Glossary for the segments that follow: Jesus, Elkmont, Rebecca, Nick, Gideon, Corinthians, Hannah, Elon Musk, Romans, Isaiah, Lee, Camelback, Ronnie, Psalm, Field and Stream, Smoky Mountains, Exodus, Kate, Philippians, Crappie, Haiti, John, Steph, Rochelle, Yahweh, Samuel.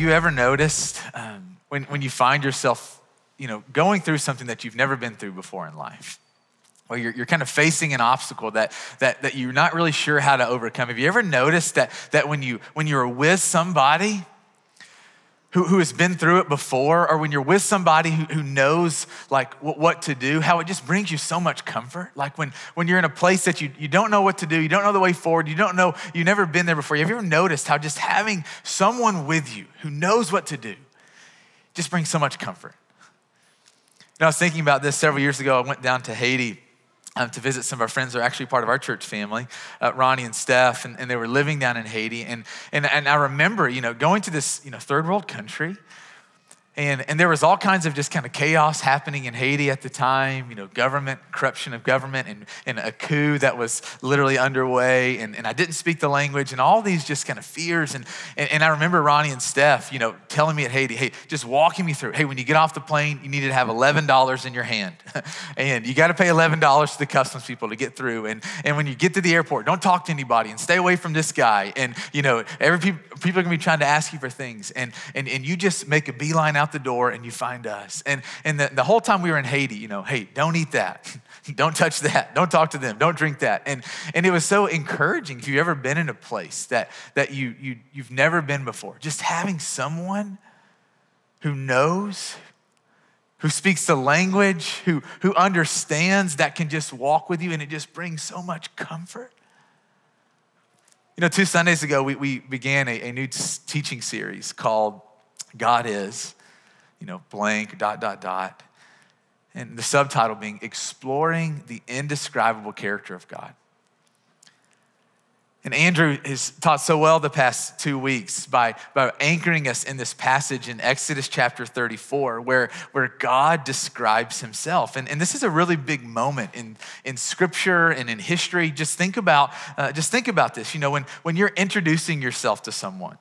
you ever noticed when you find yourself, you know, going through something that you've never been through before in life? Or you're kind of facing an obstacle that you're not really sure how to overcome. Have you ever noticed that when you're with somebody who has been through it before, or when you're with somebody who knows like what to do, how it just brings you so much comfort? Like when you're in a place that you don't know what to do, you don't know the way forward, you've never been there before. Have you ever noticed how just having someone with you who knows what to do just brings so much comfort? You know, I was thinking about this several years ago. I went down to Haiti to visit some of our friends who are actually part of our church family, Ronnie and Steph, and they were living down in Haiti. And I remember, you know, going to this, you know, third world country, and there was all kinds of just kind of chaos happening in Haiti at the time, you know, government, corruption of government, and a coup that was literally underway, and I didn't speak the language, and all these just kind of fears. And I remember Ronnie and Steph, you know, telling me at Haiti, hey, just walking me through, hey, when you get off the plane, you need to have $11 in your hand. And you got to pay $11 to the customs people to get through. And when you get to the airport, don't talk to anybody and stay away from this guy. And, you know, people are going to be trying to ask you for things. And you just make a beeline out the door and you find us. And the whole time we were in Haiti, you know, hey, don't eat that. Don't touch that. Don't talk to them. Don't drink that. And it was so encouraging. If you've ever been in a place that you've never been before, just having someone who knows, who speaks the language, who understands, that can just walk with you, and it just brings so much comfort. You know, 2 Sundays ago, we began a new teaching series called God Is, you know, blank, ... And the subtitle being Exploring the Indescribable Character of God. And Andrew has taught so well the past 2 weeks by anchoring us in this passage in Exodus chapter 34, where God describes himself. And this is a really big moment in scripture and in history. Just think about this. You know, when you're introducing yourself to someone.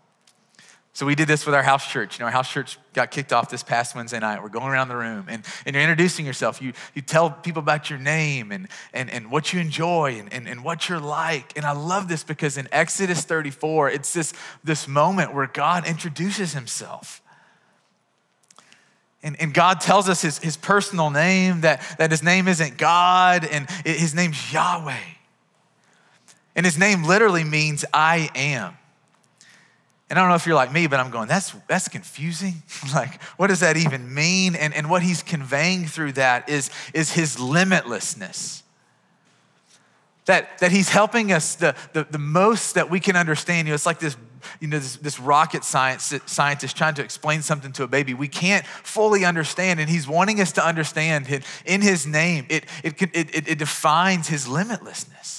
So we did this with our house church. You know, our house church got kicked off this past Wednesday night. We're going around the room and you're introducing yourself. You tell people about your name and what you enjoy and what you're like. And I love this because in Exodus 34, it's this moment where God introduces himself. And God tells us his personal name, that his name isn't God, and his name's Yahweh. And his name literally means I am. And I don't know if you're like me, but I'm going, that's confusing. Like, what does that even mean? And what he's conveying through that is his limitlessness. That he's helping us the most that we can understand. You know, it's like this, you know, this rocket scientist trying to explain something to a baby. We can't fully understand, and he's wanting us to understand in his name. It defines his limitlessness.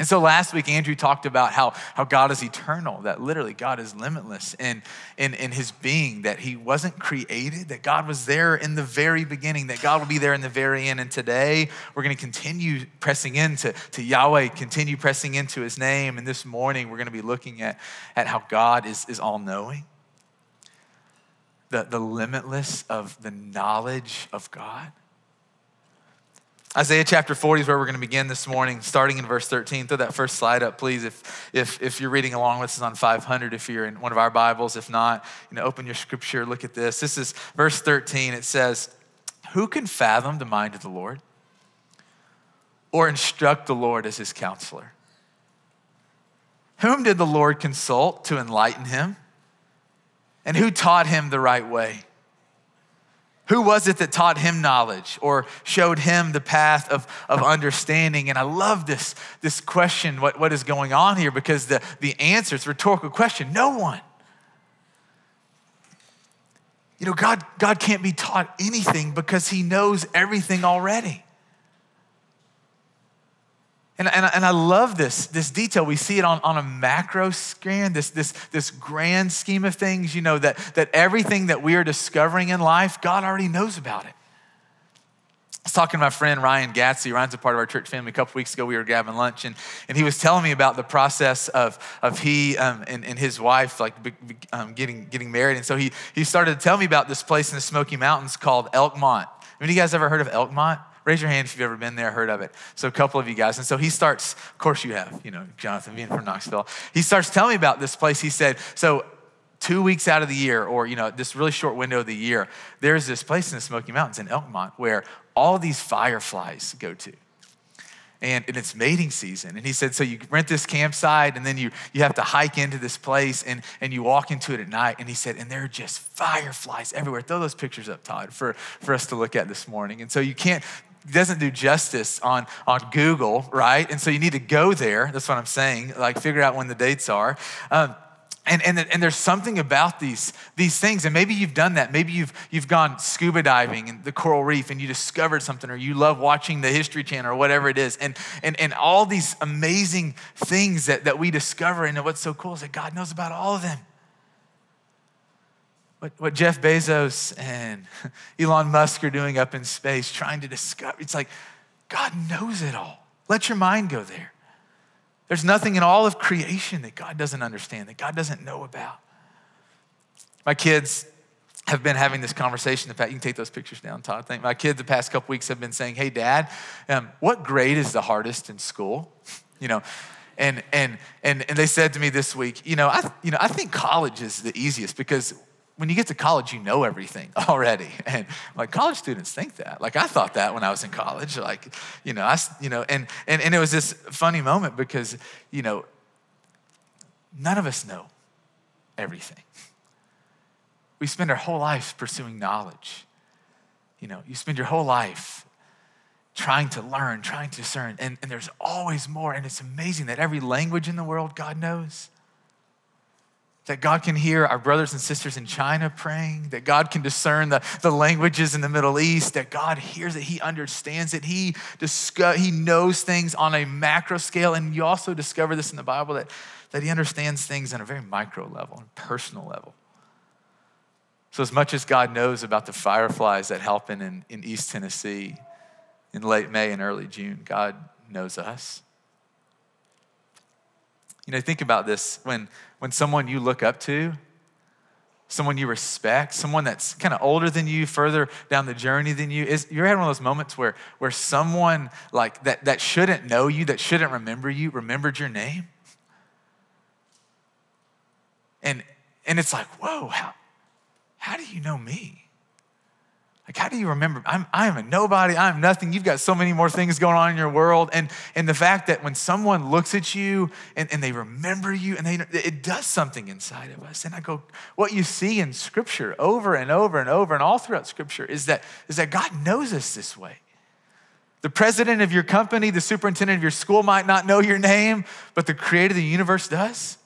And so last week, Andrew talked about how God is eternal, that literally God is limitless in his being, that he wasn't created, that God was there in the very beginning, that God will be there in the very end. And today, we're going to continue pressing into Yahweh, continue pressing into his name. And this morning, we're going to be looking at how God is all-knowing, the limitless of the knowledge of God. Isaiah chapter 40 is where we're going to begin this morning, starting in verse 13. Throw that first slide up, please. If you're reading along with us on 500, if you're in one of our Bibles, if not, you know, open your scripture, look at this. This is verse 13. It says, "Who can fathom the mind of the Lord, or instruct the Lord as his counselor? Whom did the Lord consult to enlighten him? And who taught him the right way? Who was it that taught him knowledge or showed him the path of understanding?" And I love this question, what is going on here, because the answer, it's a rhetorical question, no one. You know, God can't be taught anything because he knows everything already. And I love this detail. We see it on a macro scan, this grand scheme of things, you know, that everything that we are discovering in life, God already knows about it. I was talking to my friend Ryan Gatsy. Ryan's a part of our church family. A couple weeks ago, we were grabbing lunch, and he was telling me about the process of he and his wife getting married. And so he started to tell me about this place in the Smoky Mountains called Elkmont. I mean, you guys ever heard of Elkmont? Raise your hand if you've ever been there, heard of it. So a couple of you guys. And so he starts, of course you have, you know, Jonathan being from Knoxville. He starts telling me about this place. He said, so 2 weeks out of the year, or this really short window of the year, there's this place in the Smoky Mountains in Elkmont where all these fireflies go to. And it's mating season. And he said, so you rent this campsite and then you have to hike into this place and you walk into it at night. And he said, and there are just fireflies everywhere. Throw those pictures up, Todd, for us to look at this morning. And so you can't, it doesn't do justice on Google, right? And so you need to go there. That's what I'm saying. Like figure out when the dates are. And there's something about these things, and maybe you've done that. Maybe you've gone scuba diving in the coral reef, and you discovered something, or you love watching the History Channel, or whatever it is. And all these amazing things that we discover, and what's so cool is that God knows about all of them. What Jeff Bezos and Elon Musk are doing up in space, trying to discover, it's like God knows it all. Let your mind go there. There's nothing in all of creation that God doesn't understand, that God doesn't know about. My kids have been having this conversation. You can take those pictures down, Todd. My kids the past couple weeks have been saying, hey, Dad, what grade is the hardest in school? And they said to me this week, I think college is the easiest because when you get to college, you know everything already. And like college students think that. Like I thought that when I was in college. Like, and it was this funny moment because, none of us know everything. We spend our whole life pursuing knowledge. You spend your whole life trying to learn, trying to discern, and there's always more. And it's amazing that every language in the world God knows. That God can hear our brothers and sisters in China praying, that God can discern the languages in the Middle East, that God hears it, he understands it, he knows things on a macro scale. And you also discover this in the Bible that he understands things on a very micro level, on a personal level. So as much as God knows about the fireflies that happen in East Tennessee in late May and early June, God knows us. Think about this. When someone you look up to, someone you respect, someone that's kind of older than you, further down the journey than you, you're having one of those moments where someone like that shouldn't know you, that shouldn't remember you, remembered your name. And it's like, whoa, how do you know me? Like, how do you remember? I am a nobody. I am nothing. You've got so many more things going on in your world. And the fact that when someone looks at you and they remember you, it does something inside of us. And I go, what you see in Scripture over and over and over and all throughout Scripture is that God knows us this way. The president of your company, the superintendent of your school might not know your name, but the creator of the universe does.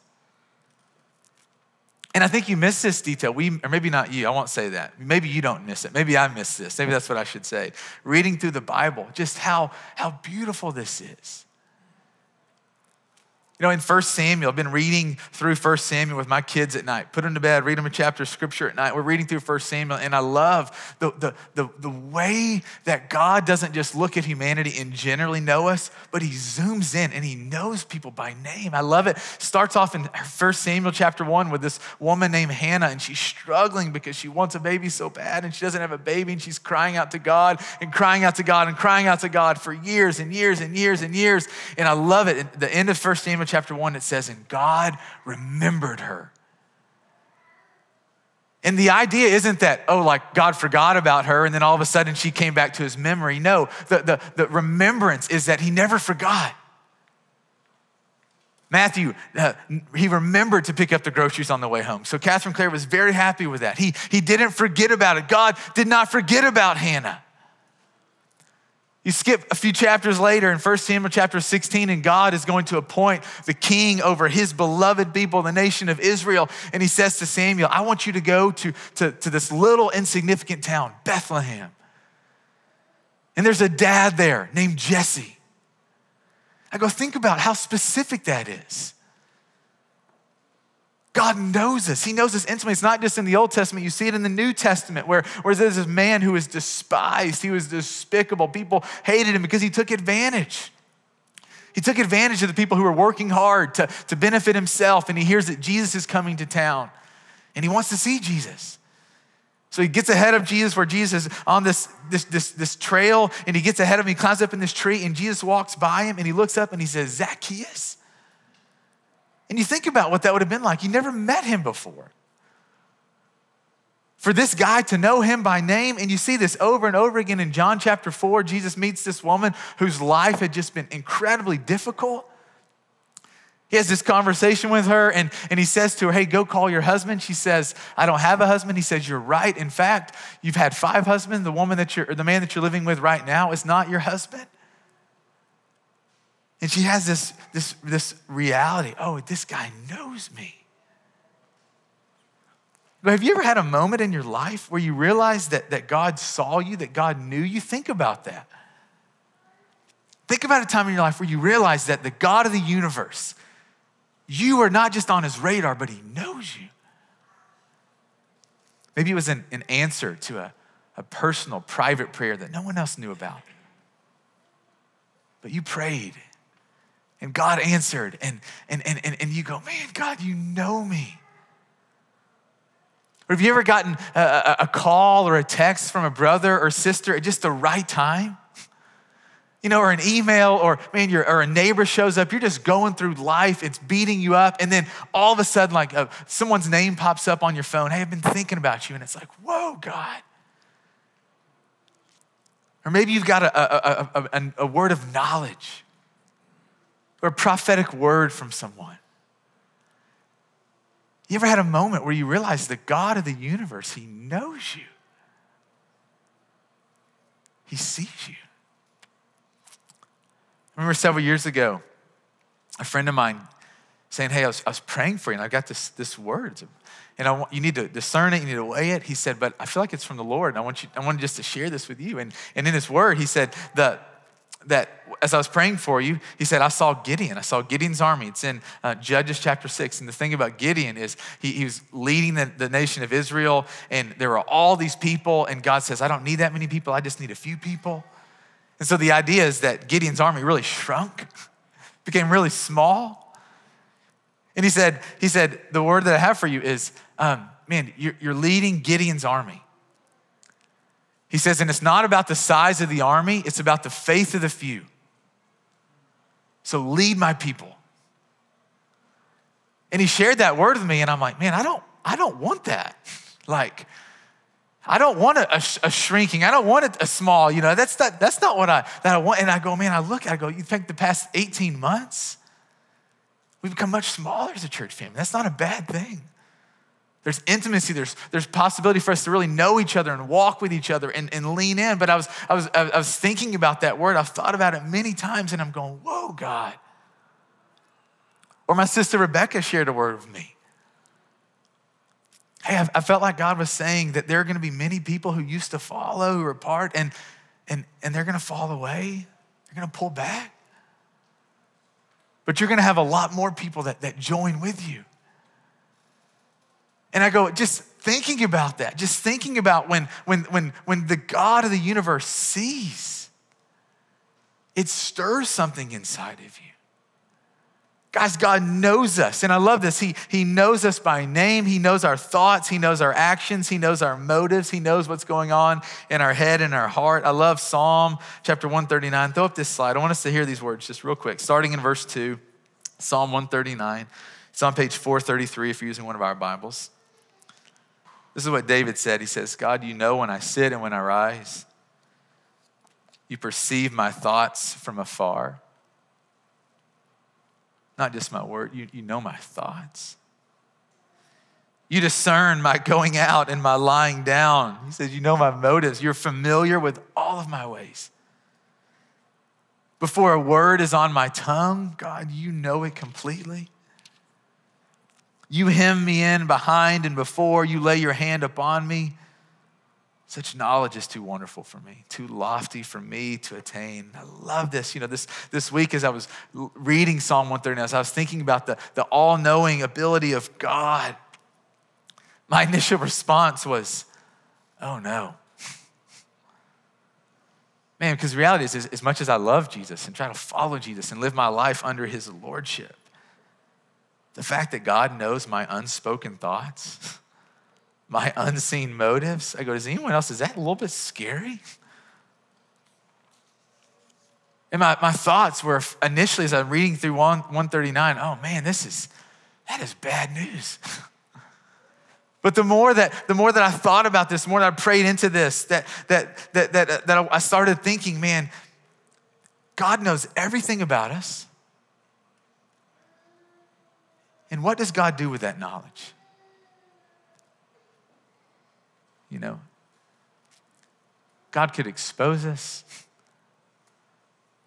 And I think you miss this detail. Or maybe not you, I won't say that. Maybe you don't miss it. Maybe I miss this. Maybe that's what I should say. Reading through the Bible, just how beautiful this is. In 1 Samuel, I've been reading through 1 Samuel with my kids at night. Put them to bed, read them a chapter of Scripture at night. We're reading through 1 Samuel, and I love the way that God doesn't just look at humanity and generally know us, but he zooms in and he knows people by name. I love it. Starts off in 1 Samuel chapter 1 with this woman named Hannah, and she's struggling because she wants a baby so bad, and she doesn't have a baby, and she's crying out to God and crying out to God and crying out to God for years and years and years and years. And I love it. At the end of 1 Samuel chapter 1, it says, and God remembered her. And the idea isn't that, God forgot about her and then all of a sudden she came back to his memory. No, the remembrance is that he never forgot. Matthew, he remembered to pick up the groceries on the way home. So Catherine Clare was very happy with that. He didn't forget about it. God did not forget about Hannah. You skip a few chapters later in 1 Samuel chapter 16, and God is going to appoint the king over his beloved people, the nation of Israel. And he says to Samuel, I want you to go to this little insignificant town, Bethlehem. And there's a dad there named Jesse. I go, think about how specific that is. God knows us. He knows us intimately. It's not just in the Old Testament. You see it in the New Testament where there's this man who was despised. He was despicable. People hated him because he took advantage. He took advantage of the people who were working hard to benefit himself. And he hears that Jesus is coming to town and he wants to see Jesus. So he gets ahead of Jesus where Jesus is on this trail, and he gets ahead of him. He climbs up in this tree and Jesus walks by him and he looks up and he says, Zacchaeus. And you think about what that would have been like. You never met him before. for this guy to know him by name. And you see this over and over again in John chapter 4. Jesus meets this woman whose life had just been incredibly difficult. He has this conversation with her, and he says to her, hey, go call your husband. She says, I don't have a husband. He says, you're right. In fact, you've had 5 husbands. The man that you're living with right now is not your husband. And she has this reality. Oh, this guy knows me. But have you ever had a moment in your life where you realized that God saw you, that God knew you? Think about that. Think about a time in your life where you realized that the God of the universe, you are not just on his radar, but he knows you. Maybe it was an answer to a personal, private prayer that no one else knew about. But you prayed and God answered and you go, man, God, you know me. Or have you ever gotten a call or a text from a brother or sister at just the right time? You know, or an email, or man, or a neighbor shows up, you're just going through life, it's beating you up, and then all of a sudden, like someone's name pops up on your phone. Hey, I've been thinking about you, and it's like, whoa, God. Or maybe you've got a word of knowledge or a prophetic word from someone. You ever had a moment where you realized the God of the universe, he knows you. He sees you. I remember several years ago, a friend of mine saying, hey, I was praying for you and I got this word. And you need to discern it, you need to weigh it. He said, but I feel like it's from the Lord and I wanted just to share this with you. And in his word, he said that as I was praying for you, he said, I saw Gideon's army. It's in Judges chapter 6. And the thing about Gideon is he was leading the nation of Israel, and there were all these people, and God says, I don't need that many people. I just need a few people. And so the idea is that Gideon's army really shrunk, became really small. And he said, the word that I have for you is, man, you're leading Gideon's army. He says, and it's not about the size of the army, it's about the faith of the few. So lead my people. And he shared that word with me, and I'm like, man, I don't want that. Like, I don't want a shrinking. I don't want a small, you know, that's not what I want. And I go, man, I go, you think the past 18 months, we've become much smaller as a church family. That's not a bad thing. There's intimacy, there's possibility for us to really know each other and walk with each other and lean in. But I was thinking about that word. I've thought about it many times and I'm going, whoa, God. Or my sister Rebecca shared a word with me. Hey, I felt like God was saying that there are gonna be many people who used to follow, who are apart, and they're gonna fall away. They're gonna pull back. But you're gonna have a lot more people that join with you. And I go, just thinking about that, just thinking about when the God of the universe sees, it stirs something inside of you. Guys, God knows us, and I love this. He knows us by name. He knows our thoughts. He knows our actions. He knows our motives. He knows what's going on in our head and our heart. I love Psalm chapter 139. Throw up this slide. I want us to hear these words just real quick, starting in verse 2, Psalm 139. It's on page 433 if you're using one of our Bibles. This is what David said. He says, God, you know when I sit and when I rise. You perceive my thoughts from afar. Not just my word, you know my thoughts. You discern my going out and my lying down. He says, you know my motives. You're familiar with all of my ways. Before a word is on my tongue, God, you know it completely. You hem me in behind and before. You lay your hand upon me. Such knowledge is too wonderful for me, too lofty for me to attain. I love this. You know, this week as I was reading Psalm 139, as I was thinking about the all-knowing ability of God, my initial response was, oh no. Man, because the reality is, as much as I love Jesus and try to follow Jesus and live my life under his lordship, the fact that God knows my unspoken thoughts, my unseen motives, I go, does anyone else, is that a little bit scary? And my thoughts were initially, as I'm reading through 139, oh man, that is bad news. But the more that I thought about this, the more that I prayed into this, that I started thinking, man, God knows everything about us. And what does God do with that knowledge? You know, God could expose us.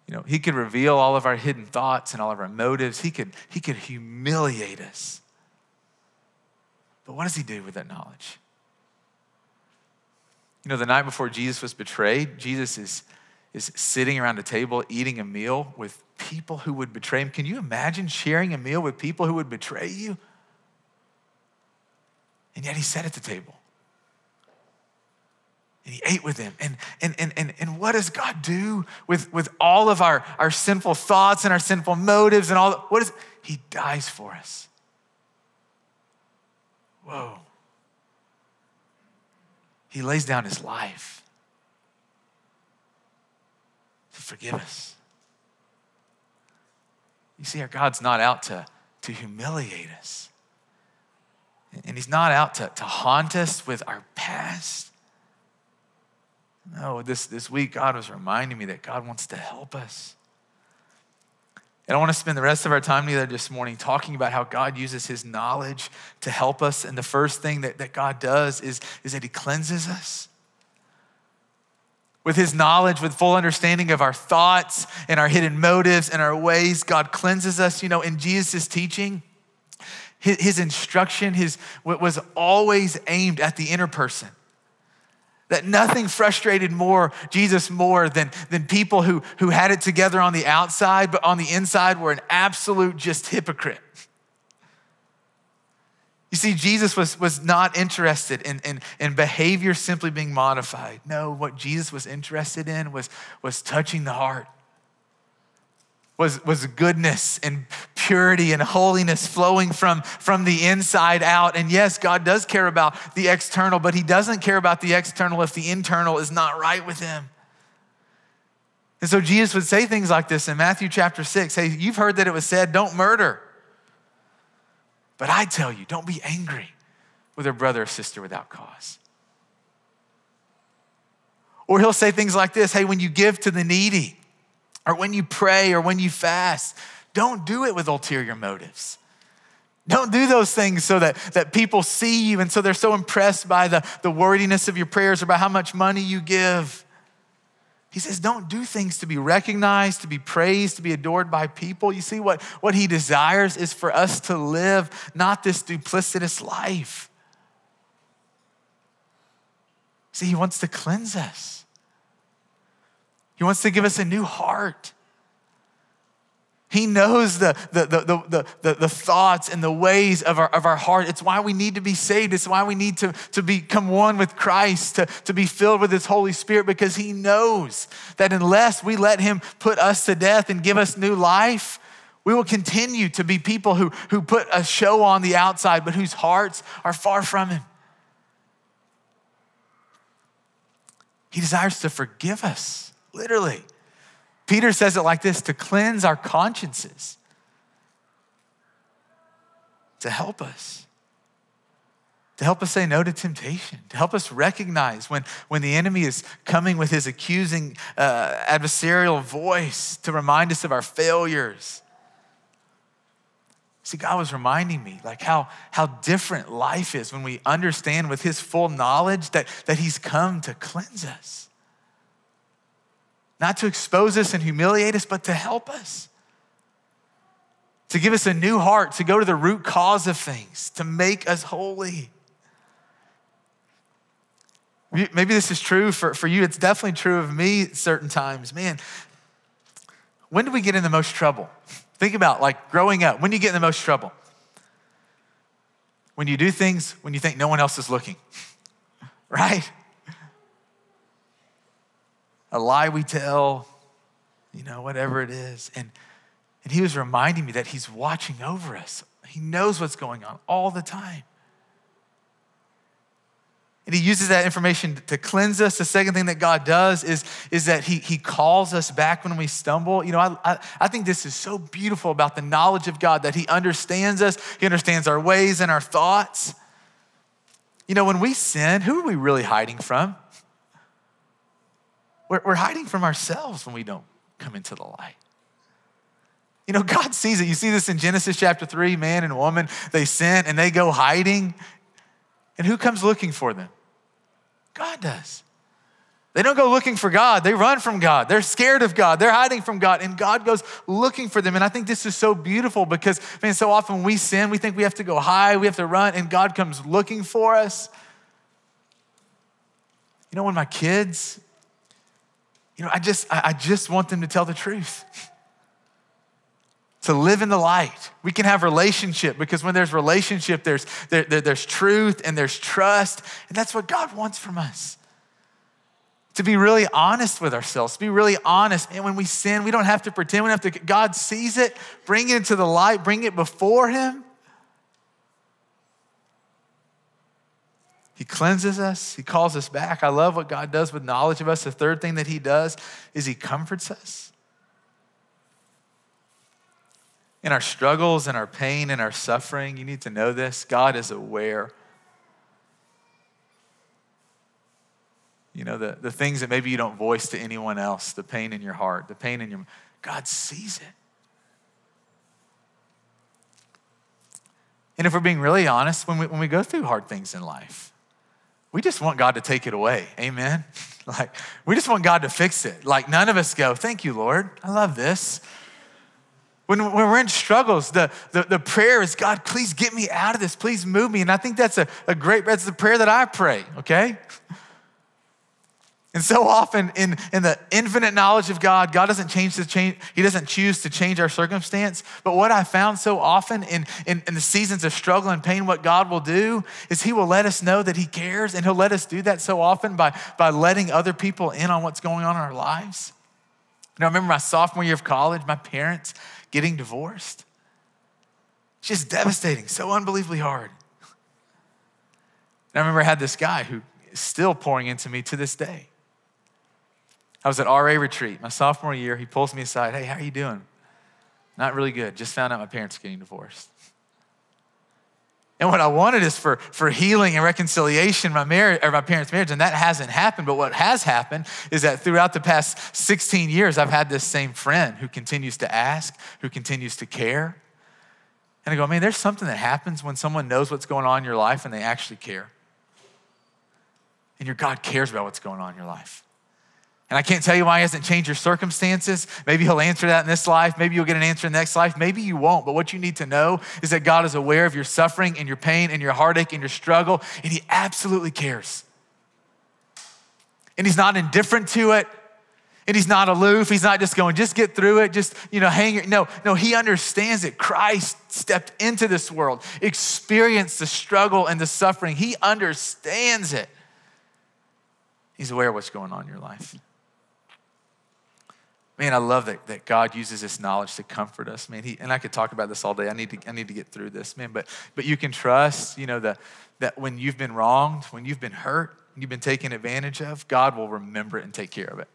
You know, he could reveal all of our hidden thoughts and all of our motives. He could humiliate us. But what does he do with that knowledge? You know, the night before Jesus was betrayed, Jesus is sitting around a table eating a meal with people who would betray him. Can you imagine sharing a meal with people who would betray you? And yet he sat at the table. And he ate with them. And what does God do with all of our sinful thoughts and our sinful motives and all that? He dies for us. Whoa. He lays down his life to forgive us. You see, our God's not out to humiliate us. And he's not out to haunt us with our past. No, this week, God was reminding me that God wants to help us. And I want to spend the rest of our time together this morning talking about how God uses his knowledge to help us. And the first thing that God does is that he cleanses us. With his knowledge, with full understanding of our thoughts and our hidden motives and our ways, God cleanses us. You know, in Jesus' teaching, his instruction was always aimed at the inner person. That nothing frustrated Jesus more than people who had it together on the outside, but on the inside were an absolute just hypocrite. You see, Jesus was not interested in behavior simply being modified. No, what Jesus was interested in was touching the heart, was goodness and purity and holiness flowing from the inside out. And yes, God does care about the external, but he doesn't care about the external if the internal is not right with him. And so Jesus would say things like this in Matthew chapter 6. Hey, you've heard that it was said, don't murder. But I tell you, don't be angry with a brother or sister without cause. Or he'll say things like this. Hey, when you give to the needy, or when you pray, or when you fast, don't do it with ulterior motives. Don't do those things so that people see you and so they're so impressed by the wordiness of your prayers or by how much money you give. He says, don't do things to be recognized, to be praised, to be adored by people. You see, what he desires is for us to live not this duplicitous life. See, he wants to cleanse us. He wants to give us a new heart. He knows the thoughts and the ways of our heart. It's why we need to be saved. It's why we need to become one with Christ, to be filled with his Holy Spirit, because he knows that unless we let him put us to death and give us new life, we will continue to be people who put a show on the outside, but whose hearts are far from him. He desires to forgive us. Literally. Peter says it like this, to cleanse our consciences, to help us say no to temptation, to help us recognize when the enemy is coming with his accusing adversarial voice to remind us of our failures. See, God was reminding me like how different life is when we understand with his full knowledge that he's come to cleanse us. Not to expose us and humiliate us, but to help us. To give us a new heart, to go to the root cause of things, to make us holy. Maybe this is true for you. It's definitely true of me at certain times. Man, when do we get in the most trouble? Think about like growing up. When do you get in the most trouble? When you do things, when you think no one else is looking, right? A lie we tell, you know, whatever it is. And he was reminding me that he's watching over us. He knows what's going on all the time. And he uses that information to cleanse us. The second thing that God does is that he calls us back when we stumble. You know, I think this is so beautiful about the knowledge of God, that he understands us. He understands our ways and our thoughts. You know, when we sin, who are we really hiding from? We're hiding from ourselves when we don't come into the light. You know, God sees it. You see this in Genesis chapter 3, man and woman, they sin and they go hiding. And who comes looking for them? God does. They don't go looking for God. They run from God. They're scared of God. They're hiding from God. And God goes looking for them. And I think this is so beautiful because, man, so often we sin. We think we have to go high. We have to run. And God comes looking for us. You know, when my kids, you know, I just want them to tell the truth. To live in the light. We can have relationship because when there's relationship, there's truth and there's trust. And that's what God wants from us. To be really honest with ourselves, to be really honest. And when we sin, we don't have to pretend. We don't have to. God sees it, bring it into the light, bring it before him. He cleanses us. He calls us back. I love what God does with knowledge of us. The third thing that he does is he comforts us. In our struggles, in our pain, in our suffering, you need to know this. God is aware. You know, the things that maybe you don't voice to anyone else, the pain in your heart, the pain in your, God sees it. And if we're being really honest, when we go through hard things in life, we just want God to take it away, amen? Like, we just want God to fix it. Like, none of us go, thank you, Lord, I love this. When we're in struggles, the prayer is, God, please get me out of this, please move me. And I think that's that's the prayer that I pray, okay? And so often in the infinite knowledge of God, God doesn't he doesn't choose to change our circumstance. But what I found so often in the seasons of struggle and pain, what God will do is he will let us know that he cares, and he'll let us do that so often by letting other people in on what's going on in our lives. You know, I remember my sophomore year of college, my parents getting divorced. Just devastating, so unbelievably hard. And I remember I had this guy who is still pouring into me to this day. I was at RA retreat my sophomore year. He pulls me aside. Hey, how are you doing? Not really good. Just found out my parents are getting divorced. And what I wanted is for healing and reconciliation, my parents' marriage, and that hasn't happened. But what has happened is that throughout the past 16 years, I've had this same friend who continues to ask, who continues to care. And I go, man, there's something that happens when someone knows what's going on in your life and they actually care. And your God cares about what's going on in your life. And I can't tell you why he hasn't changed your circumstances. Maybe he'll answer that in this life. Maybe you'll get an answer in the next life. Maybe you won't. But what you need to know is that God is aware of your suffering and your pain and your heartache and your struggle. And he absolutely cares. And he's not indifferent to it. And he's not aloof. He's not just going, just get through it. Just, you know, hang your, no, he understands it. Christ stepped into this world, experienced the struggle and the suffering. He understands it. He's aware of what's going on in your life. Man, I love that God uses this knowledge to comfort us, man. And I could talk about this all day. I need to get through this, man. But you can trust, you know, that when you've been wronged, when you've been hurt, when you've been taken advantage of, God will remember it and take care of it.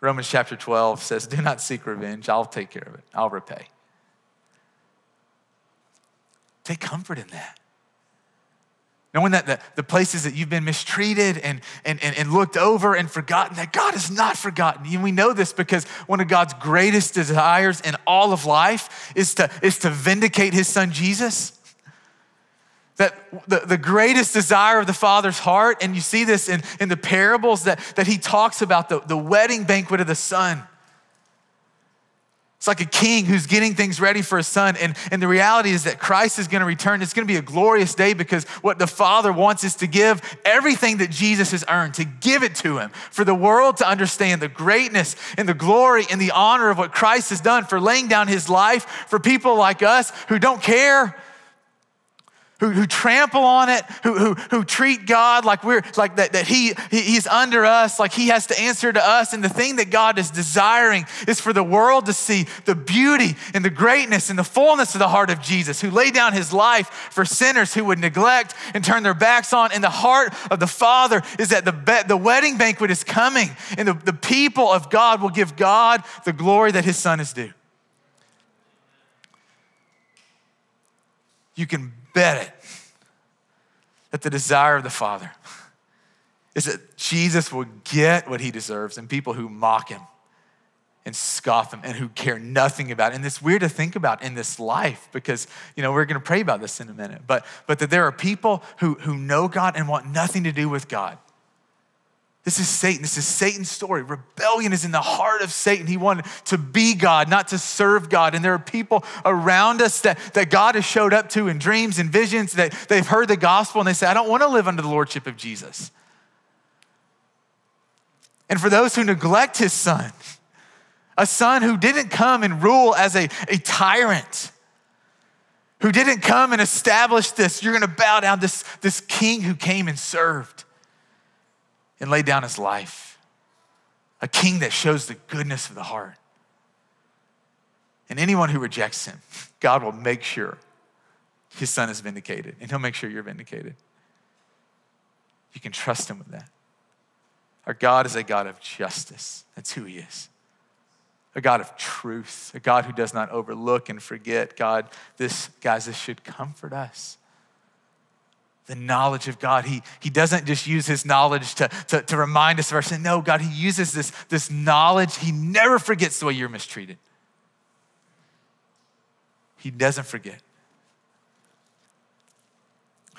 Romans chapter 12 says, do not seek revenge. I'll take care of it. I'll repay. Take comfort in that. Knowing that the places that you've been mistreated and looked over and forgotten, that God is not forgotten. And we know this because one of God's greatest desires in all of life is to vindicate his son, Jesus. That the greatest desire of the Father's heart, and you see this in the parables that he talks about, the wedding banquet of the son. It's like a king who's getting things ready for his son. And the reality is that Christ is going to return. It's going to be a glorious day because what the Father wants is to give everything that Jesus has earned, to give it to him, for the world to understand the greatness and the glory and the honor of what Christ has done, for laying down his life for people like us who don't care, who trample on it, who treat God like we're like that he's under us, like he has to answer to us. And the thing that God is desiring is for the world to see the beauty and the greatness and the fullness of the heart of Jesus, who laid down his life for sinners who would neglect and turn their backs on. And the heart of the Father is that the wedding banquet is coming, and the people of God will give God the glory that his son is due. You can bet it. that the desire of the Father is that Jesus will get what he deserves and people who mock him and scoff him and who care nothing about it. And it's weird to think about in this life because, you know, we're gonna pray about this in a minute, but that there are people who know God and want nothing to do with God. This is Satan. This is Satan's story. Rebellion is in the heart of Satan. He wanted to be God, not to serve God. And there are people around us that God has showed up to in dreams and visions, that they've heard the gospel and they say, I don't want to live under the lordship of Jesus. And for those who neglect his son, a son who didn't come and rule as a tyrant, who didn't come and establish this, you're going to bow down, this king who came and served and laid down his life. A king that shows the goodness of the heart. And anyone who rejects him, God will make sure his son is vindicated, and he'll make sure you're vindicated. You can trust him with that. Our God is a God of justice. That's who he is. A God of truth, a God who does not overlook and forget. God, this should comfort us. The knowledge of God. He doesn't just use his knowledge to remind us of our sin. No, God, he uses this knowledge. He never forgets the way you're mistreated. He doesn't forget.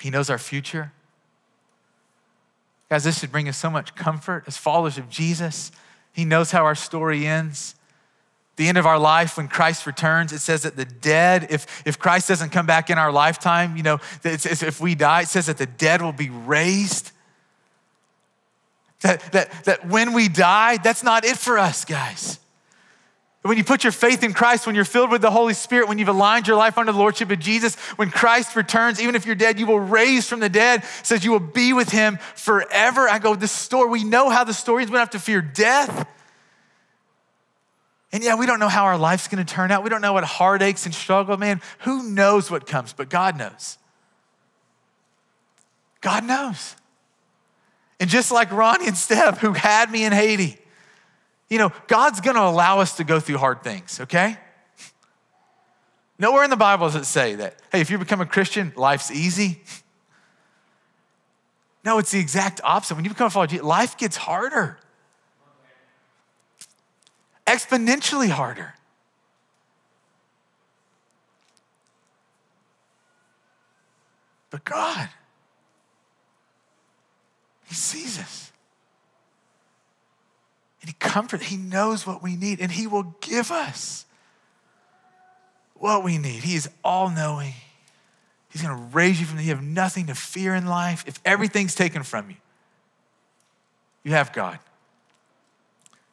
He knows our future. Guys, this should bring us so much comfort as followers of Jesus. He knows how our story ends. The end of our life when Christ returns, it says that the dead, if Christ doesn't come back in our lifetime, you know, if we die, it says that the dead will be raised. That when we die, that's not it for us, guys. When you put your faith in Christ, when you're filled with the Holy Spirit, when you've aligned your life under the lordship of Jesus, when Christ returns, even if you're dead, you will raise from the dead. It says you will be with him forever. I go, this story, we know how the story is. We don't have to fear death. And yeah, we don't know how our life's gonna turn out. We don't know what heartaches and struggle, man, who knows what comes, but God knows. God knows. And just like Ronnie and Steph, who had me in Haiti, you know, God's gonna allow us to go through hard things, okay? Nowhere in the Bible does it say that, hey, if you become a Christian, life's easy. No, it's the exact opposite. When you become a follower of Jesus, life gets harder. Exponentially harder. But God, he sees us. And he comforts, he knows what we need, and he will give us what we need. He is all-knowing. He's gonna raise you from the dead. You have nothing to fear in life. If everything's taken from you, you have God.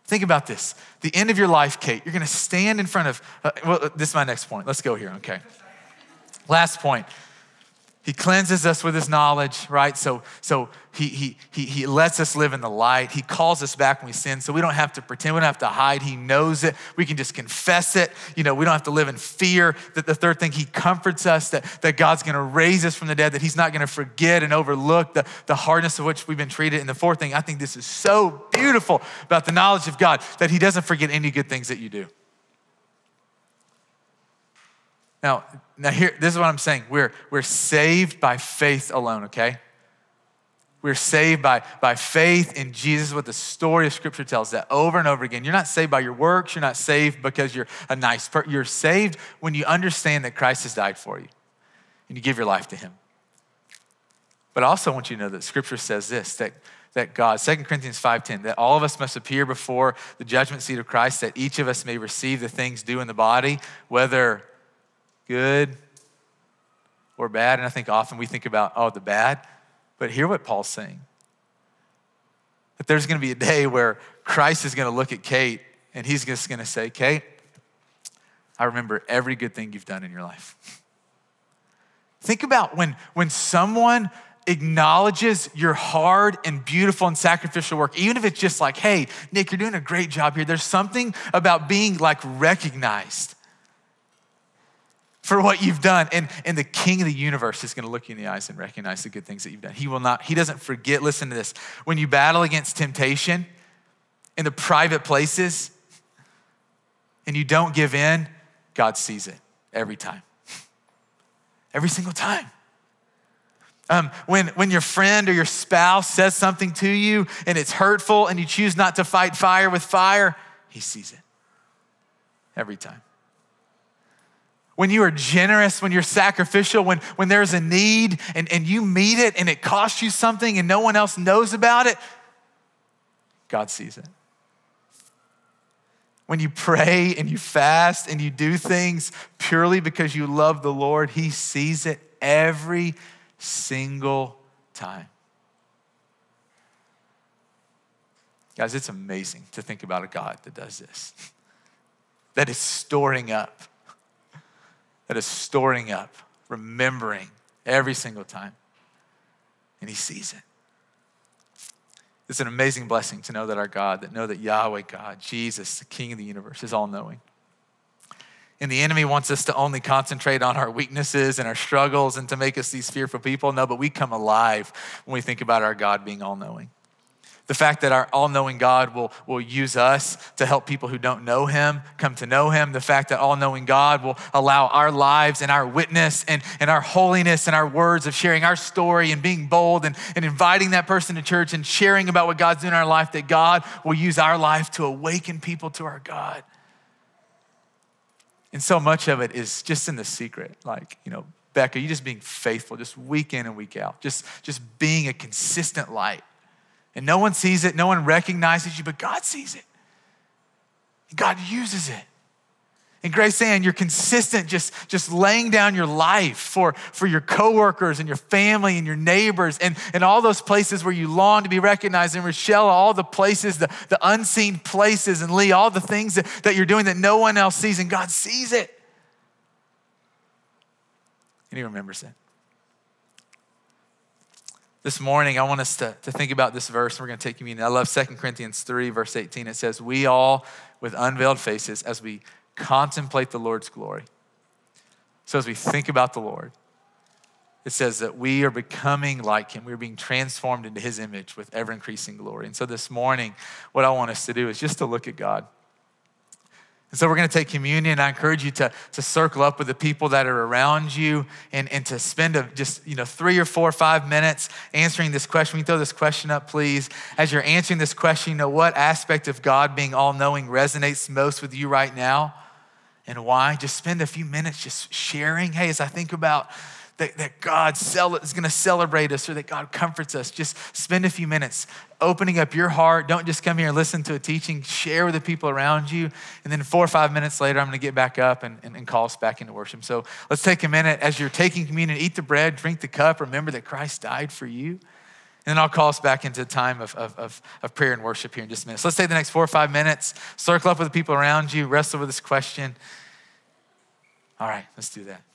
Think about this. The end of your life, Kate, you're gonna stand in front of, this is my next point. Let's go here, okay. Last point. He cleanses us with his knowledge, right? So he lets us live in the light. He calls us back when we sin, so we don't have to pretend, we don't have to hide. He knows it. We can just confess it. You know, we don't have to live in fear. That the third thing, he comforts us, that God's gonna raise us from the dead, that he's not gonna forget and overlook the hardness of which we've been treated. And the fourth thing, I think this is so beautiful about the knowledge of God, that he doesn't forget any good things that you do. Now here, this is what I'm saying. We're saved by faith alone, okay? We're saved by faith in Jesus, what the story of scripture tells that over and over again. You're not saved by your works. You're not saved because you're a nice person. You're saved when you understand that Christ has died for you and you give your life to him. But I also want you to know that scripture says this, that God, 2 Corinthians 5:10, that all of us must appear before the judgment seat of Christ, that each of us may receive the things due in the body, whether good or bad. And I think often we think about, the bad, but hear what Paul's saying. That there's gonna be a day where Christ is gonna look at Kate and he's just gonna say, Kate, I remember every good thing you've done in your life. Think about when someone acknowledges your hard and beautiful and sacrificial work, even if it's just like, hey, Nick, you're doing a great job here. There's something about being like recognized for what you've done. And the king of the universe is gonna look you in the eyes and recognize the good things that you've done. He doesn't forget, listen to this. When you battle against temptation in the private places and you don't give in, God sees it every time. Every single time. When your friend or your spouse says something to you and it's hurtful and you choose not to fight fire with fire, he sees it every time. When you are generous, when you're sacrificial, when there's a need and you meet it and it costs you something and no one else knows about it, God sees it. When you pray and you fast and you do things purely because you love the Lord, he sees it every single time. Guys, it's amazing to think about a God that does this, that is storing up, remembering every single time, and he sees it. It's an amazing blessing to know that our God, that know that Yahweh God, Jesus, the King of the universe, is all-knowing. And the enemy wants us to only concentrate on our weaknesses and our struggles and to make us these fearful people. No, but we come alive when we think about our God being all-knowing. The fact that our all-knowing God will use us to help people who don't know him come to know him. The fact that all-knowing God will allow our lives and our witness and our holiness and our words of sharing our story and being bold and inviting that person to church and sharing about what God's doing in our life, that God will use our life to awaken people to our God. And so much of it is just in the secret, like, you know, Becca, you just being faithful, just week in and week out, just being a consistent light. And no one sees it, no one recognizes you, but God sees it. And God uses it. And Grace Ann, you're consistent, just laying down your life for your coworkers and your family and your neighbors and all those places where you long to be recognized. And Rochelle, all the places, the unseen places, and Lee, all the things that you're doing that no one else sees, and God sees it. And he remembers it. This morning, I want us to think about this verse. We're going to take communion. I love 2 Corinthians 3, verse 18. It says, we all, with unveiled faces, as we contemplate the Lord's glory. So as we think about the Lord, it says that we are becoming like him. We're being transformed into his image with ever-increasing glory. And so this morning, what I want us to do is just to look at God. And so we're going to take communion. I encourage you to circle up with the people that are around you and to spend just 3 or 4 or 5 minutes answering this question. We can throw this question up, please. As you're answering this question, you know what aspect of God being all-knowing resonates most with you right now and why? Just spend a few minutes just sharing. Hey, as I think about that God is going to celebrate us or that God comforts us, just spend a few minutes opening up your heart. Don't just come here and listen to a teaching. Share with the people around you. And then 4 or 5 minutes later, I'm going to get back up and call us back into worship. So let's take a minute. As you're taking communion, eat the bread, drink the cup. Remember that Christ died for you. And then I'll call us back into a time of prayer and worship here in just a minute. So let's take the next 4 or 5 minutes, circle up with the people around you, wrestle with this question. All right, let's do that.